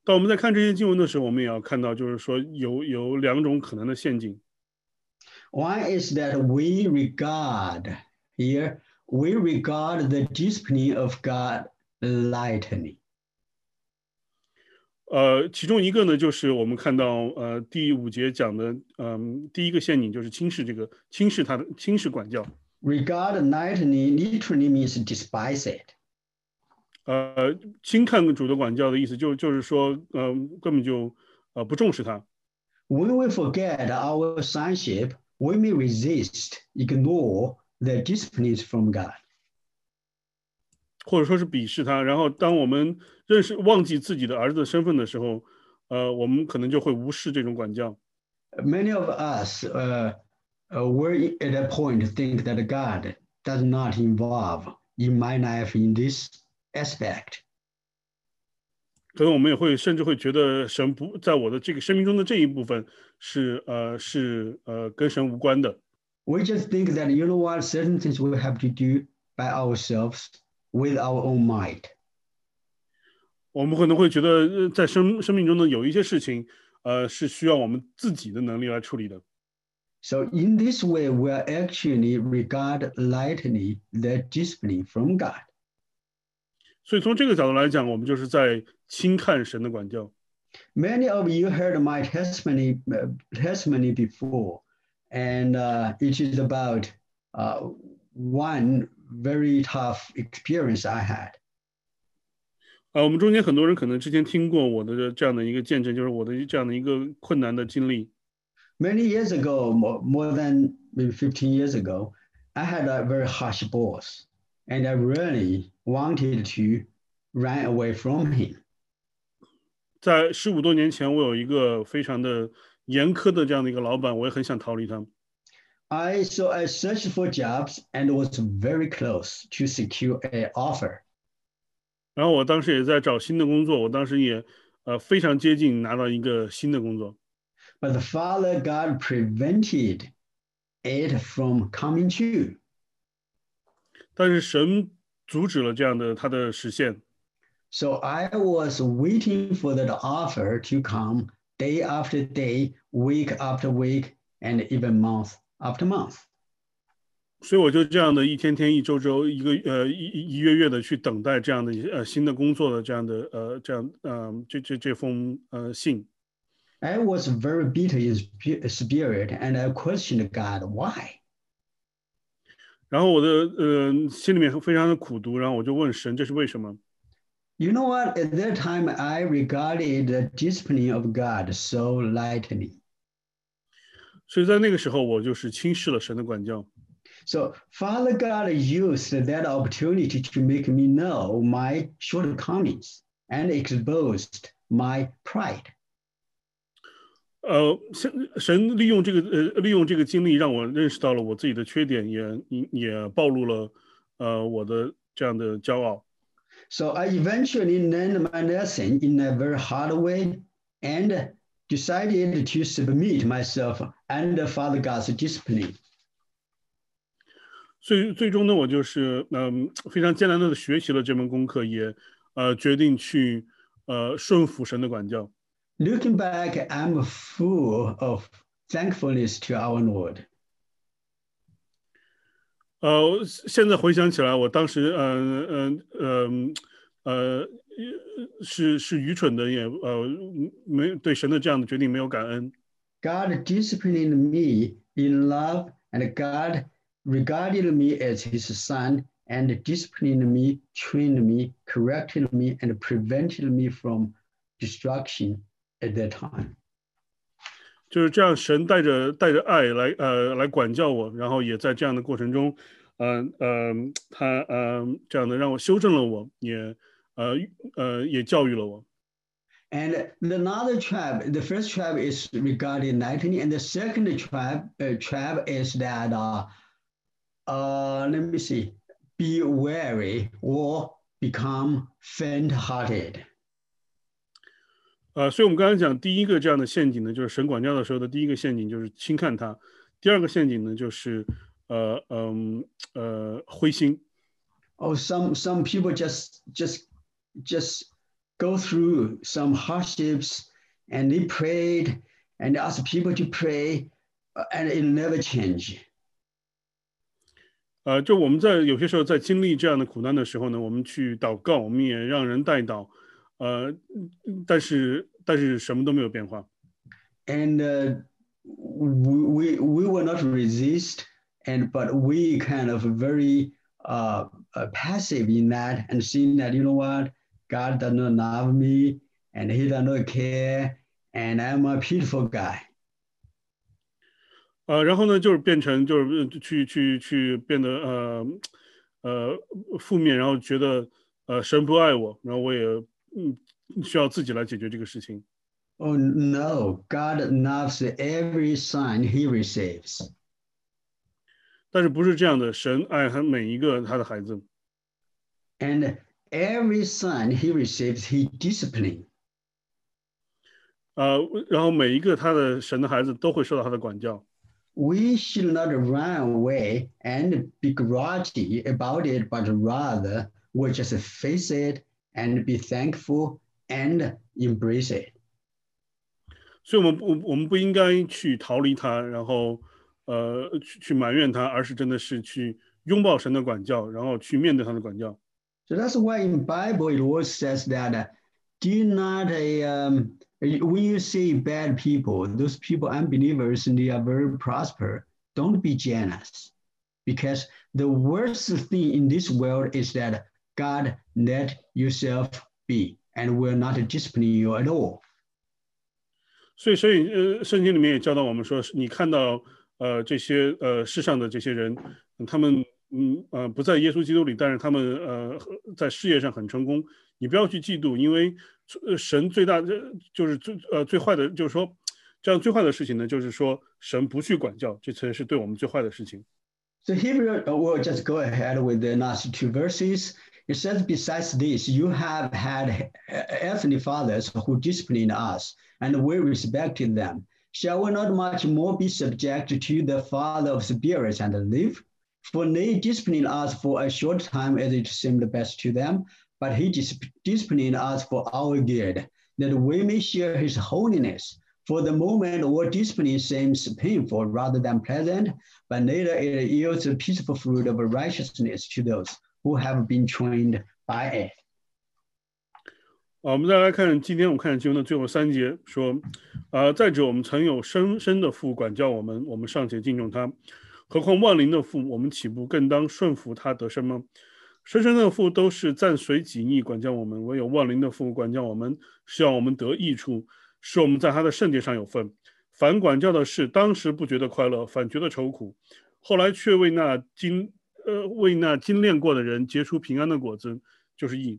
当我们在看这些经文的时候，我们也要看到，就是说有两种可能的陷阱。One is that we regard the discipline of God lightly. 其中一个呢，就是我们看到第五节讲的，第一个陷阱就是轻视管教。Regard lightly literally means despise it. 轻看主的管教的意思就是说，根本就不重视它。When we forget our sonship. We may resist, ignore the disciplines from God. 或者说是鄙视他，然后当我们忘记自己的儿子的身份的时候，我们可能就会无视这种管教。Many of us were at a point think that God does not involve in my life in this aspect. 可能我们也会甚至会觉得神不在我的这个生命中的这一部分是跟神无关的。We just think that you know what certain things we have to do by ourselves with our own might. 我们可能会觉得在生命中的有一些事情，是需要我们自己的能力来处理的。So in this way, we actually regard lightly the discipline from God. 所以从这个角度来讲，我们就是在轻看神的管教。Many of you heard my testimony before, and it is about one very tough experience I had. 我们中间很多人可能之前听过我的这样的一个见证，就是我的这样的一个困难的经历。Many years ago, more than maybe 15 years ago, I had a very harsh boss, and I really wanted to run away from him. 在15多年前，我有一个非常的严苛的这样的一个老板，我也很想逃离他。I searched for jobs and was very close to secure an offer. 然后我当时也在找新的工作，我当时也非常接近拿到一个新的工作。But the Father God prevented it from coming to. 但是神阻止了这样的它的实现。So I was waiting for that offer to come day after day, week after week, and even month after month. 所以我就这样的一天天、一周周、一个一月月的去等待这样的新的工作的这样的这封信。I was very bitter in spirit, and I questioned God why. 然后我的心里面非常的苦毒，然后我就问神这是为什么。You know what? At that time, I regarded the discipline of God so lightly. 所以在那个时候，我就是轻视了神的管教。So Father God used that opportunity to make me know my shortcomings and exposed my pride. 神利用这个经历，让我认识到了我自己的缺点，也暴露了我的这样的骄傲。So I eventually learned my lesson in a very hard way and decided to submit myself under Father God's discipline. 最终呢，我就是非常艰难的学习了这门功课，也决定去顺服神的管教。Looking back, I'm full of thankfulness to our Lord. 现在回想起来，我当时是愚蠢的，也没对神的这样的决定没有感恩。God disciplined me in love, and God regarded me as his son and disciplined me, trained me, corrected me, and prevented me from destruction at that time. 就是这样，神带着爱来管教我，然后也在这样的过程中，他这样的让我修正了我，也教育了我。And the first trap is regarding lightning, and the second trap is that let me see. Be wary or become faint-hearted. 所以我们刚才讲第一个这样的陷阱呢，就是神管教的时候的第一个陷阱就是轻看他；第二个陷阱呢，就是灰心。Oh, some people just go through some hardships, and they prayed and asked people to pray, and it never changed. 就我们在有些时候在经历这样的苦难的时候呢，我们去祷告，我们也让人代祷，但是什么都没有变化。And we will not resist, but we kind of very passive in that and seeing that, you know what, God does not love me and He does not care and I'm a pitiful guy. 然后呢，就是变成去变得负面，然后觉得神不爱我，然后我也需要自己来解决这个事情。Oh no, God loves every son He receives. 但是不是这样的，神爱他每一个他的孩子。And every son He receives, He disciplines. 然后每一个他的神的孩子都会受到他的管教。We should not run away and be grudgy about it, but rather we just face it and be thankful and embrace it. 所以我们不应该去逃离它，然后去埋怨它，而是真的是去拥抱神的管教，然后去面对他的管教。So that's why in Bible it always says that do not when you see bad people, those people unbelievers, and they are very prosperous, don't be jealous. Because the worst thing in this world is that God let yourself be and will not discipline you at all. 所以圣经里面也教导我们说，你看到这些世上的这些人，他们不在耶稣基督里，但是他们在事业上很成功，你不要去嫉妒，因为神最大的就是最坏的，就是说这样最坏的事情呢，就是说神不去管教，这才是对我们最坏的事情。So Hebrew, we'll just go ahead with the last two verses. It says, besides this, you have had earthly fathers who disciplined us, and we respected them. Shall we not much more be subject to the Father of spirits and live? For they disciplined us for a short time as it seemed best to them, but he disciplined us for our good, that we may share his holiness. For the moment, our discipline seems painful rather than pleasant, but later it yields a peaceful fruit of righteousness to those who have been trained by it. 我们再来看，今天我们看经文的最后三节，说，再者，我们曾有深深的父管教我们，我们尚且敬重他，何况万灵的父，我们岂不更当顺服他得胜吗？深深的父都是暂随己意管教我们，唯有万灵的父管教我们，是要我们得益处，使我们在他的圣洁上有份。凡管教的事，当时不觉得快乐，反觉得愁苦，后来却为那精炼过的人结出平安的果子，就是义。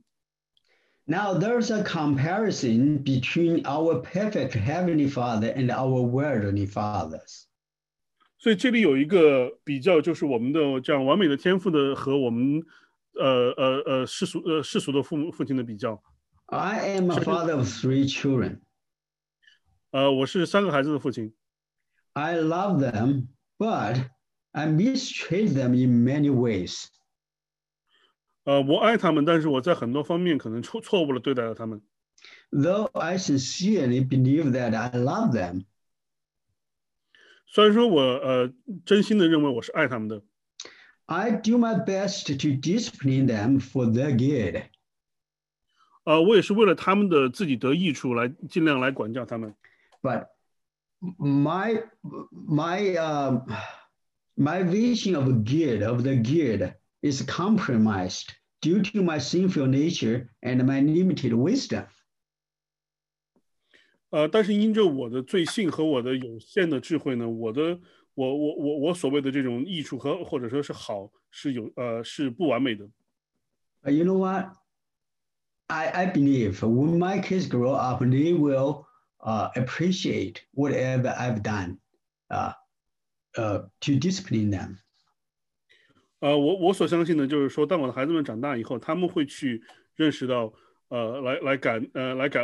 Now there's a comparison between our perfect Heavenly Father and our worldly fathers. 所以这里有一个比较，就是我们的这样完美的天父的和我们世俗的父亲的比较。I am a father of 3 children. 我是三个孩子的父亲。I love them, but I mistreat them in many ways. 我爱他们，但是我在很多方面可能错误地对待了他们。Though I sincerely believe that I love them. 虽然说我真心的认为我是爱他们的。I do my best to discipline them for their good. 我也是为了他们的自己得益处来尽量来管教他们。But my vision of the good. Is compromised due to my sinful nature and my limited wisdom. 但是因着我的罪性和我的有限的智慧呢，我所谓的这种益处和或者说是好是不完美的。You know what? I believe when my kids grow up, they will appreciate whatever I've done to discipline them. 我所相信的就是说，当我的孩子们长大以后，他们会去认识到，来感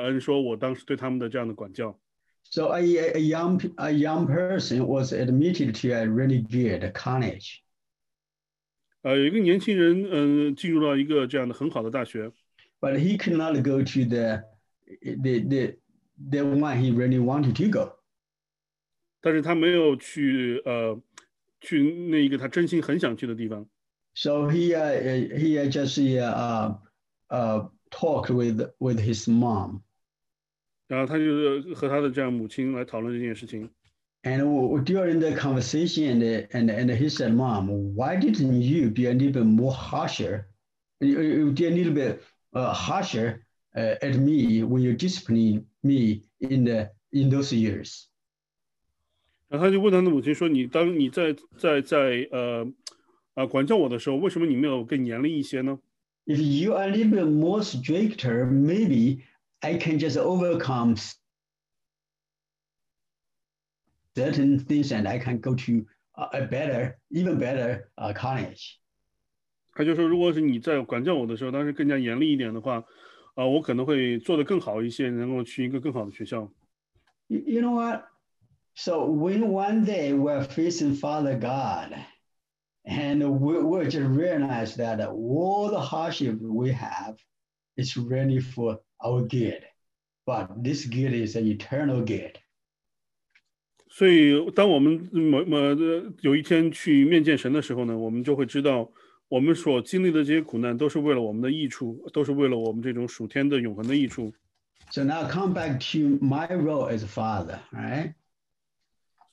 恩，说我当时对他们的这样的管教。So a young person was admitted to a really good college. 有一个年轻人，进入到一个这样的很好的大学。But he could not go to the one he really wanted to go. 但是他没有去那一个他真心很想去的地方。So he just talked with his mom. 然后他就和他的这样母亲来讨论这件事情。And during the conversation, and he said, "Mom, why didn't you be a little bit more harsher? You be a little bit harsher at me when you disciplined me in those years." 然后他就问他的母亲说：“你在管教我的时候，为什么你没有更严厉一些呢？” If you are a little bit more stricter, maybe I can just overcome certain things, and I can go to a better, even better college. 他就说，如果是你在管教我的时候，当时更加严厉一点的话，我可能会做得更好一些，能够去一个更好的学校。You know what? So when one day we're facing Father God, and we just realize that all the hardship we have is really for our good, but this good is an eternal good. 所以，当我们有一天去面见神的时候呢，我们就会知道，我们所经历的这些苦难都是为了我们的益处，都是为了我们这种属天的永恒的益处。So now come back to my role as a father, right?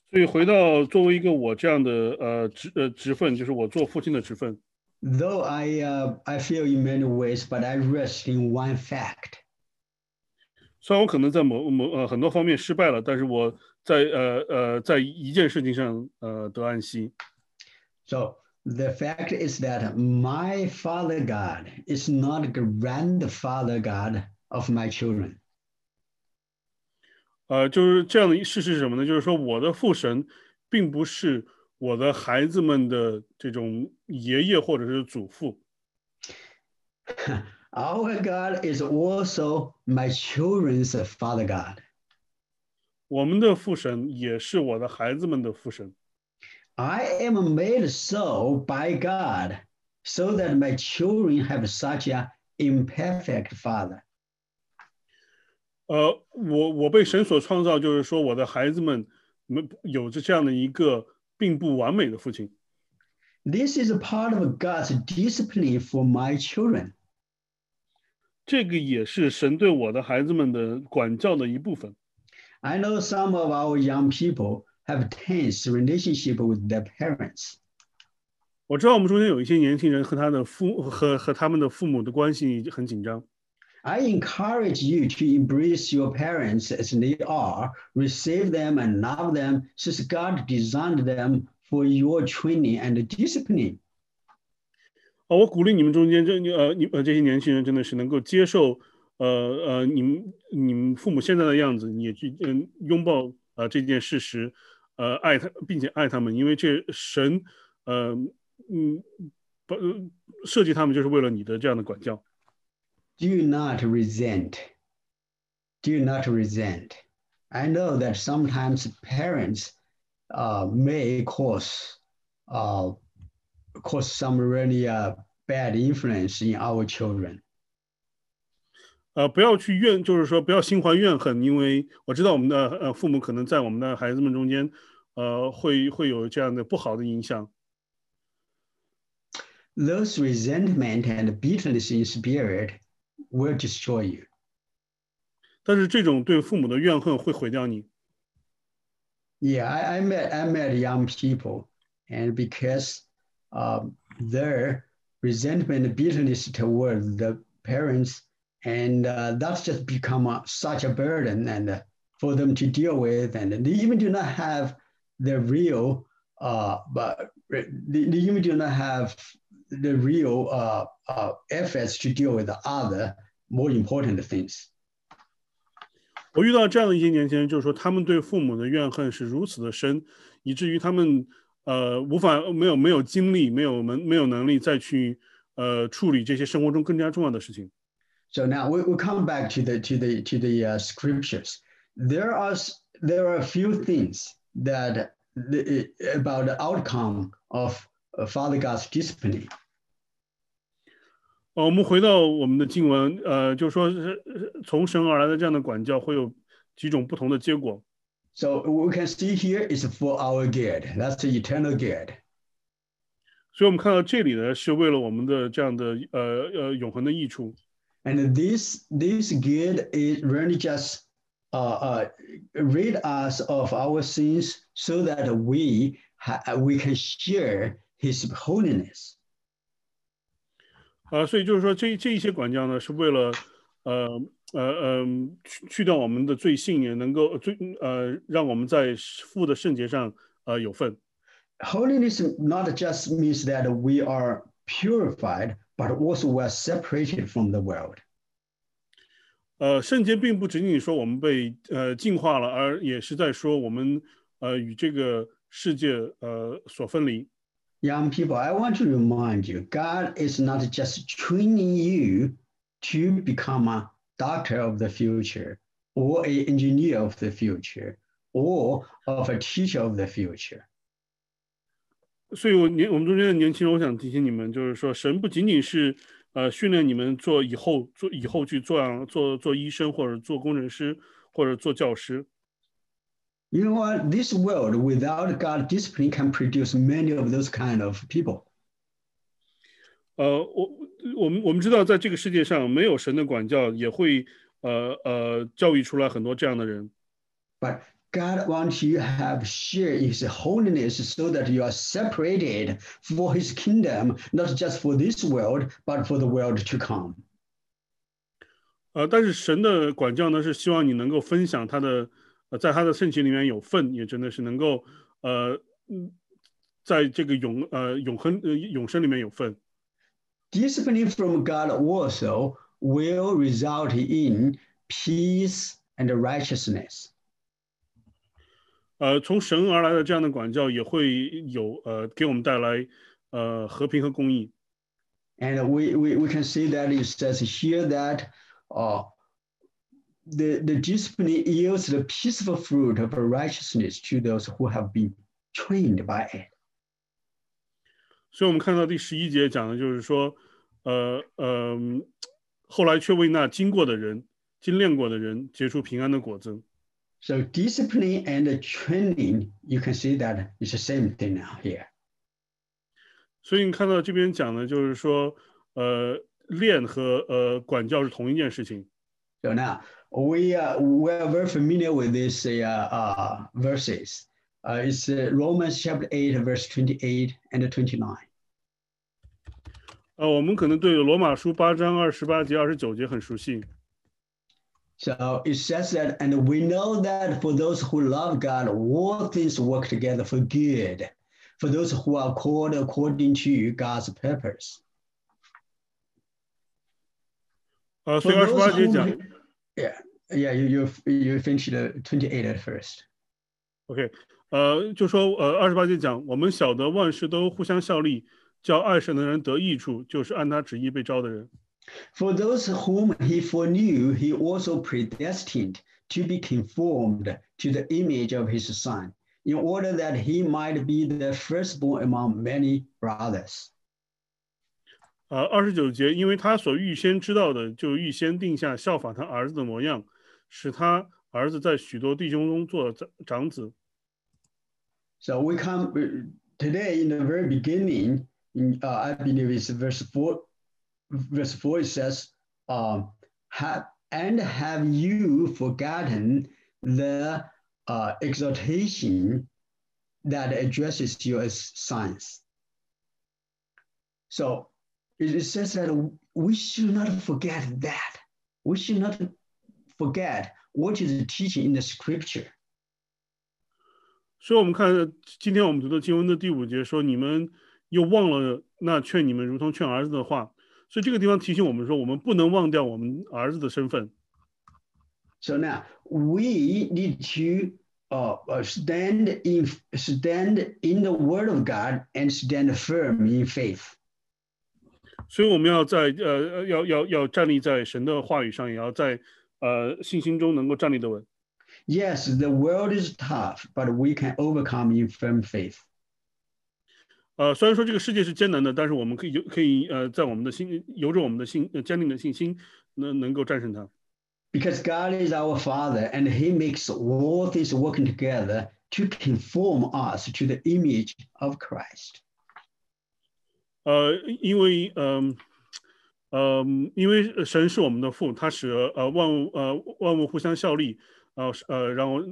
所以回到作为一个我这样的职分，就是我做父亲的职分。Though I fail in many ways, but I rest in one fact. 虽然我可能在很多方面失败了，但是我在一件事情上得安息。So the fact is that my Father God is not the grandfather God of my children. 就是这样的事实是什么呢？就是说，我的父神并不是我的孩子们的这种爷爷或者是祖父。Our God is also my children's Father God. 我们的父神也是我的孩子们的父神。I am made so by God, so that my children have such an imperfect father. 我被神所创造，就是说我的孩子们有着这样的一个并不完美的父亲。This is a part of God's discipline for my children. 这个也是神对我的孩子们的管教的一部分。I know some of our young people have tense relationship with their parents. 我知道我们中间有一些年轻人和他们的父母的关系很紧张。I encourage you to embrace your parents as they are, receive them and love them, since God designed them for your training and discipline. 我鼓励你们中间这些年轻人真的是能够接受你们父母现在的样子，也去拥抱这件事实，爱他并且爱他们，因为这神设计他们就是为了你的这样的管教。Do not resent. Do not resent. I know that sometimes parents may cause some really bad influence in our children. 不要去怨，就是说不要心怀怨恨，因为我知道我们的父母可能在我们的孩子们中间，会有这样的不好的影响。Those resentment and bitterness in spirit will destroy you. 但是这种对父母的怨恨会毁掉你。Yeah, I met young people, and because their resentment and bitterness toward the parents, and that's just become such a burden and for them to deal with, and they even do not have the real, efforts to deal with the other more important things. 我遇到这样的一些年轻人，就是说他们对父母的怨恨是如此的深，以至于他们没有精力，没有能力再去处理这些生活中更加重要的事情。So now we come back to the scriptures. There are a few things that about the outcome of Father God's discipline. 我们回到我们的经文，就说是从神而来的这样的管教会有几种不同的结果。So we can see here is for our good. That's the eternal good. 所以我们看到这里呢，是为了我们的这样的永恒的益处。And this good is really just rid us of our sins, so that we can share His holiness. 所以就是说这一些管教呢，是为了去掉我们的罪性，也能够让我们在父的圣洁上有份。Holiness not just means that we are purified, but also we are separated from the world. 圣洁并不仅仅说我们被净化了，而也是在说我们与这个世界所分离。Young people, I want to remind you, God is not just training you to become a doctor of the future, or an engineer of the future, or of a teacher of the future. 所以我们中间的年轻人，我想提醒你们，就是说，神不仅仅是训练你们以后去做医生，或者做工程师，或者做教师。You know what? This world without God's discipline can produce many of those kind of people. 我们知道，在这个世界上没有神的管教，也会教育出来很多这样的人。But God wants you to have share His holiness, so that you are separated for His kingdom, not just for this world, but for the world to come. 但是神的管教呢，是希望你能够分享他的。在他的圣洁里面有份，也真的是能够在这个永生里面有份。Discipline from God also will result in peace and righteousness. 从神而来的这样的管教也会有给我们带来和平和公义。And we can see that it says here that The discipline yields the peaceful fruit of righteousness to those who have been trained by it. 所以我们看到第11节讲的就是说后来却为那经过的人精炼过的人结出平安的果子。So discipline and training, you can see that it's the same thing now here. 所以你看到这边讲的就是说练和管教是同一件事情。So now we are very familiar with these verses. It's Romans chapter 8, verse 28 and 29. 我们可能对罗马书8章28节、29节很熟悉。So it says that, and we know that for those who love God, all things work together for good, for those who are called according to God's purpose. 所以28节讲。You finish the 28 at first. Okay. 就说28节讲，我们晓得万事都互相效力，叫爱神的人得益处，就是按他旨意被召的人。For those whom he foreknew, he also predestined to be conformed to the image of his son, in order that he might be the firstborn among many brothers. 29节，因为他所预先知道的，就预先定下效法他儿子的模样，使他儿子在许多弟兄中做长子。So we come today in the very beginning. I believe it's verse 4. Verse 4 it says, "Have you forgotten the exhortation that addresses you as sons?" So it says that we should not forget that. We should not forget what is teaching in the scripture. 所以我们看今天我们读的经文的第5节说你们又忘了那劝你们如同劝儿子的话。所以这个地方提醒我们说我们不能忘掉我们儿子的身份。So now we need to stand in the word of God and stand firm in faith. 所以我们要在要站立在神的话语上，也要在信心中能够站立得稳。Yes, the world is tough, but we can overcome in firm faith. 虽然说这个世界是艰难的，但是我们可以在我们的心由着我们的信坚定的信心，能够战胜它。Because God is our Father, and He makes all things working together to conform us to the image of Christ. 因为神是我们的父，他使万物互相效力，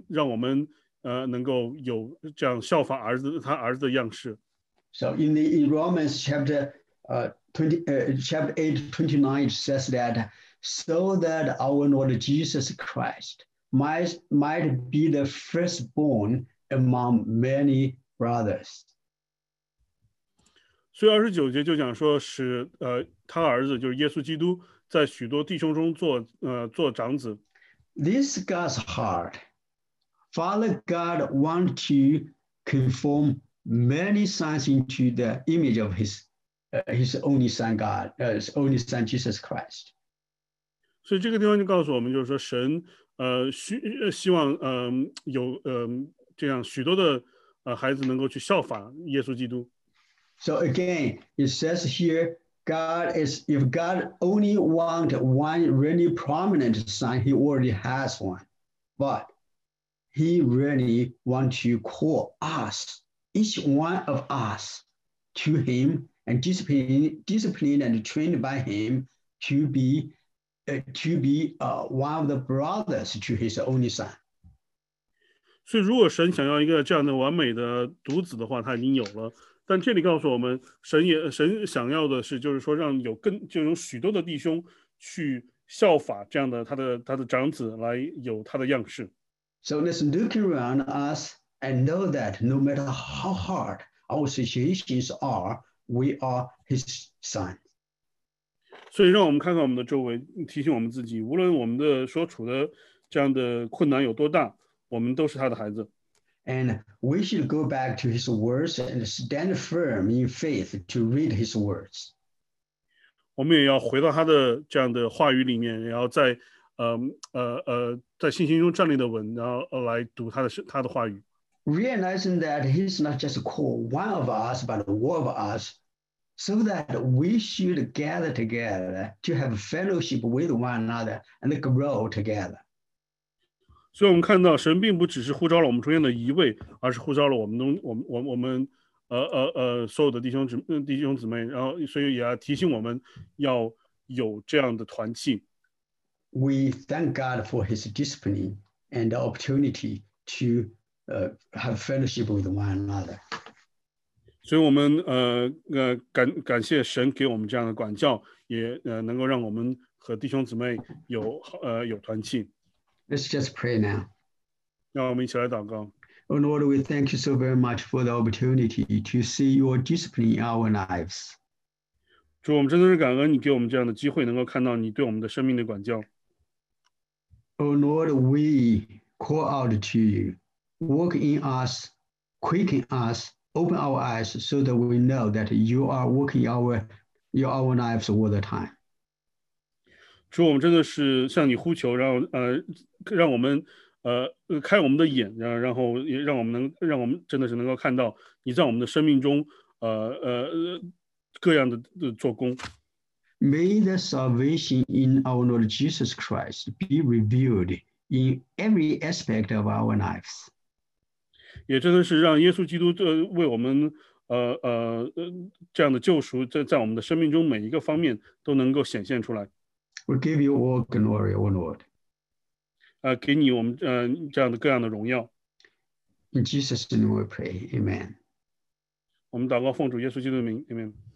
让我们能够有这样效法他儿子的样式。So in Romans chapter 8, 29 says that so that our Lord Jesus Christ might be the firstborn among many brothers. 所以29节就讲说使他儿子就是耶稣基督在许多弟兄中做长子。This is God's heart. Father God wants to conform many sons into the image of His only Son God, His only Son Jesus Christ. 所以这个地方就告诉我们，就是说神希望有这样许多的孩子能够去效法耶稣基督。So again, it says here, if God only wants one really prominent son, He already has one. But He really wants to call us, each one of us, to Him and disciplined and trained by Him to be one of the brothers to His only son. 所以，如果神想要一个这样的完美的独子的话，他已经有了。但这里告诉我们，神想要的是，就是说让有许多的弟兄去效法这样的他的长子来有他的样式。So let's look around us and know that no matter how hard our situations are, we are His son. 所以让我们看看我们的周围，提醒我们自己，无论我们的所处的这样的困难有多大，我们都是他的孩子。And we should go back to His words and stand firm in faith to read His words. 我们也要回到他的这样的话语里面，然后在信心中站立的稳，然后来读他的话语。Realizing that He's not just called one of us, but all of us so that we should gather together to have fellowship with one another and grow together. 所以我们看到，神并不只是呼召了我们中间的一位，而是呼召了我们所有的弟兄姊妹，然后所以也要提醒我们要有这样的团契。We thank God for His discipline and the opportunity to have fellowship with one another. 所以我们感谢神给我们这样的管教，也能够让我们和弟兄姊妹有团契。Let's just pray now. 让我们一起来祷告。Oh Lord, we thank you so very much for the opportunity to see your discipline in our lives. 主，我们真的是感恩你给我们这样的机会，能够看到你对我们的生命的管教。Oh Lord, we call out to you, work in us, quicken us, open our eyes, so that we know that you are working our lives all the time. 主，我们真的是向你呼求，让我们开我们的眼，然后也让我们真的是能够看到你在我们的生命中各样的做工。May the salvation in our Lord Jesus Christ be revealed in every aspect of our lives. 也真的是让耶稣基督为我们这样的救赎在我们的生命中每一个方面都能够显现出来。We give you all glory, O Lord. 给你我们这样的各样的荣耀。In Jesus' name we pray, Amen. 我们祷告，奉主耶稣基督的名 ，Amen.